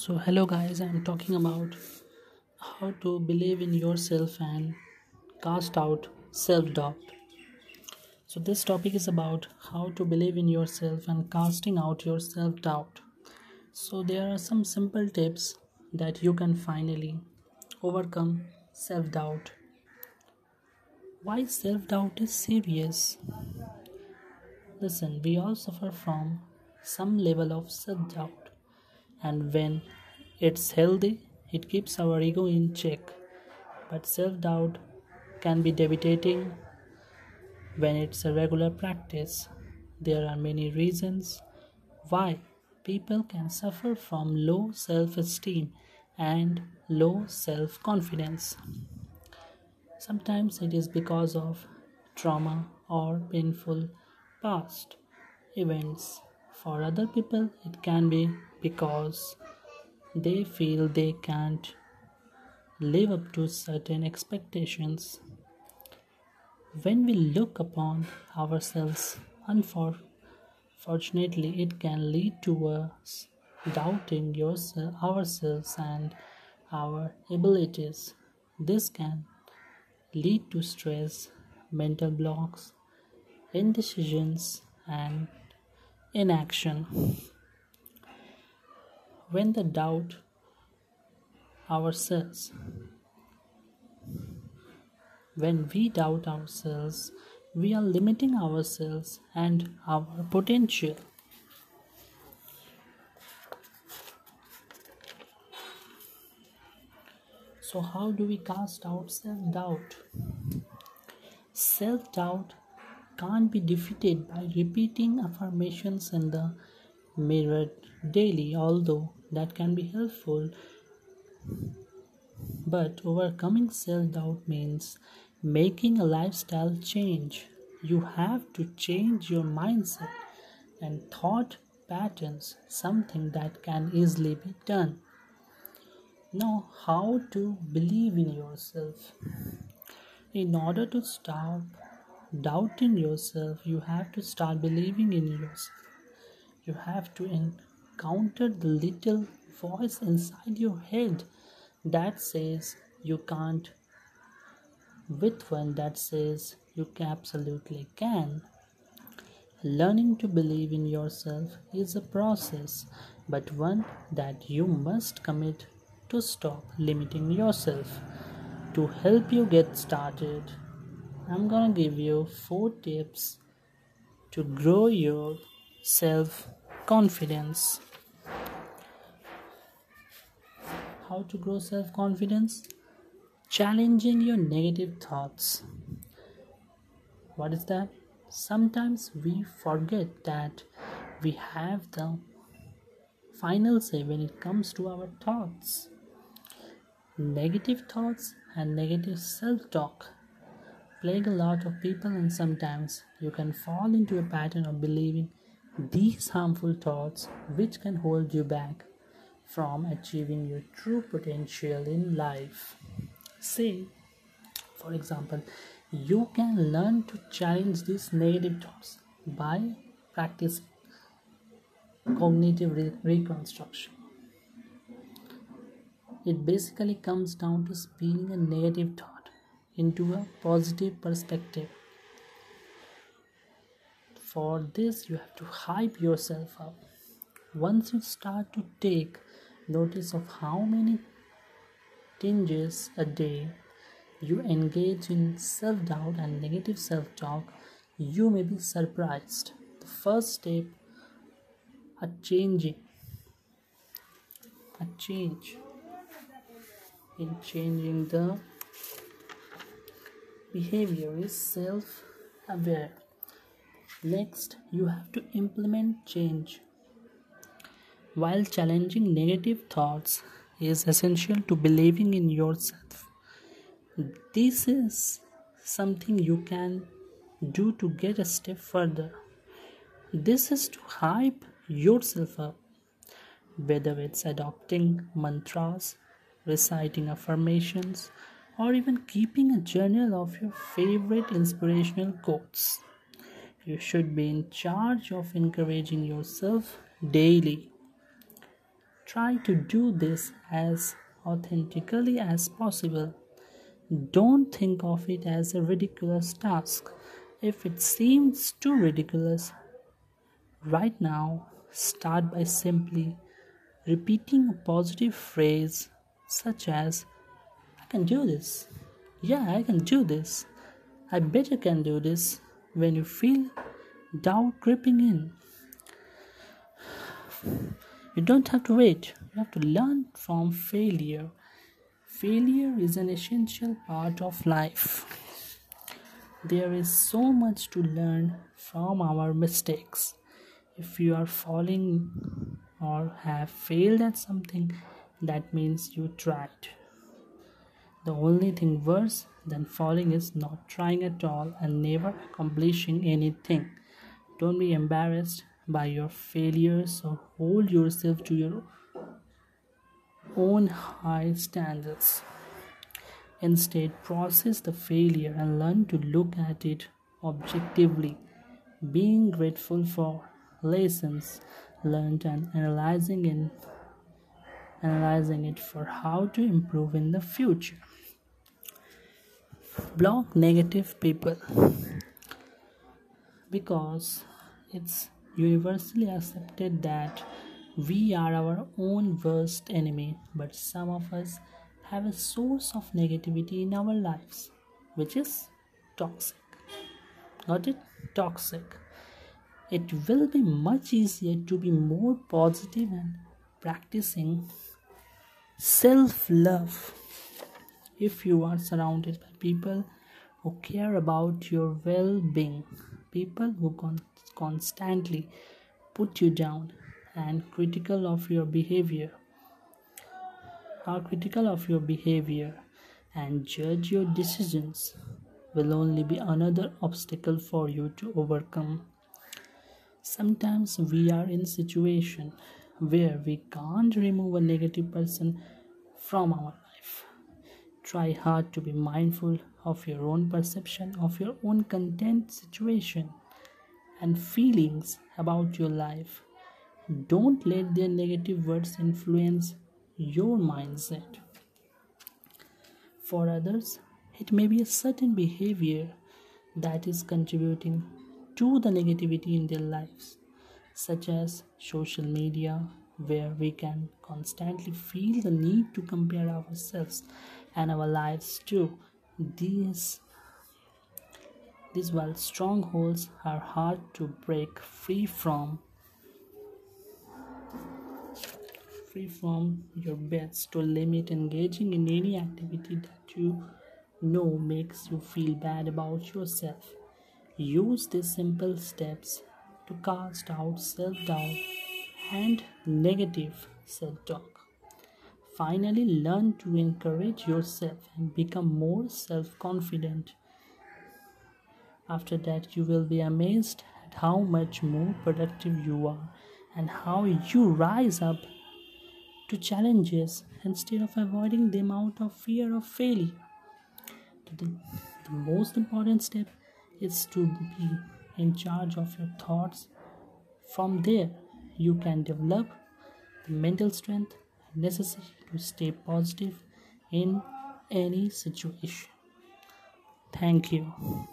So hello guys, I'm talking about how to believe in yourself and cast out self-doubt. So this topic is about how to believe in yourself and casting out your self-doubt. So there are some simple tips that you can finally overcome self-doubt. Why self-doubt is serious? Listen, we all suffer from some level of self-doubt. And when it's healthy, it keeps our ego in check. But self-doubt can be debilitating when it's a regular practice. There are many reasons why people can suffer from low self-esteem and low self-confidence. Sometimes it is because of trauma or painful past events. For other people, it can be because they feel they can't live up to certain expectations. When we look upon ourselves, unfortunately, it can lead to us doubting ourselves and our abilities. This can lead to stress, mental blocks, indecisions, and inaction. When the doubt ourselves, we are limiting ourselves and our potential. So how do we cast out self-doubt? Self-doubt can't be defeated by repeating affirmations in the mirror daily, although that can be helpful. But overcoming self-doubt means making a lifestyle change. You have to change your mindset and thought patterns, something that can easily be done. Now, how to believe in yourself? In order to stop doubting yourself, you have to start believing in yourself. You have to encounter the little voice inside your head that says you can't, with one that says you absolutely can. Learning to believe in yourself is a process, but one that you must commit to. Stop limiting yourself. To help you get started, I'm gonna give you 4 tips to grow your self-confidence. How to grow self-confidence? Challenging your negative thoughts. What is that? Sometimes we forget that we have the final say when it comes to our thoughts. Negative thoughts and negative self-talk plague a lot of people, and sometimes you can fall into a pattern of believing these harmful thoughts, which can hold you back from achieving your true potential in life. Say, for example, you can learn to challenge these negative thoughts by practicing cognitive reconstruction. It basically comes down to spinning a negative thought into a positive perspective. For this, you have to hype yourself up. Once you start to take notice of how many tinges a day you engage in self-doubt and negative self-talk, you may be surprised. The first step, a change in the behavior is self-aware. Next, you have to implement change. While challenging negative thoughts is essential to believing in yourself, this is something you can do to get a step further. This is to hype yourself up, whether it's adopting mantras, reciting affirmations, or even keeping a journal of your favorite inspirational quotes. You should be in charge of encouraging yourself daily. Try to do this as authentically as possible. Don't think of it as a ridiculous task. If it seems too ridiculous right now, start by simply repeating a positive phrase such as, I can do this. Yeah, I can do this. I bet you can do this. When you feel doubt creeping in, you don't have to wait. You have to learn from failure. Failure is an essential part of life. There is so much to learn from our mistakes. If you are falling or have failed at something, that means you tried. The only thing worse than falling is not trying at all and never accomplishing anything. Don't be embarrassed by your failures or hold yourself to your own high standards. Instead, process the failure and learn to look at it objectively, being grateful for lessons learned and analyzing it for how to improve in the future. Block negative people, because it's universally accepted that we are our own worst enemy, but some of us have a source of negativity in our lives, which is toxic. Got it? Toxic. It will be much easier to be more positive and practicing self-love if you are surrounded by people who care about your well-being, people who constantly put you down and critical of your behavior and judge your decisions will only be another obstacle for you to overcome. Sometimes we are in situation where we can't remove a negative person from our life. Try hard to be mindful of your own perception, of your own content, situation and feelings about your life. Don't let their negative words influence your mindset. For others, it may be a certain behavior that is contributing to the negativity in their lives, such as social media, where we can constantly feel the need to compare ourselves and our lives to these wild strongholds are hard to break free from your best to limit engaging in any activity that you know makes you feel bad about yourself. Use these simple steps to cast out self-doubt and negative self-talk. Finally, learn to encourage yourself and become more self-confident. After that, you will be amazed at how much more productive you are and how you rise up to challenges instead of avoiding them out of fear of failure. The most important step is to be in charge of your thoughts. From there, you can develop the mental strength necessary to stay positive in any situation. Thank you.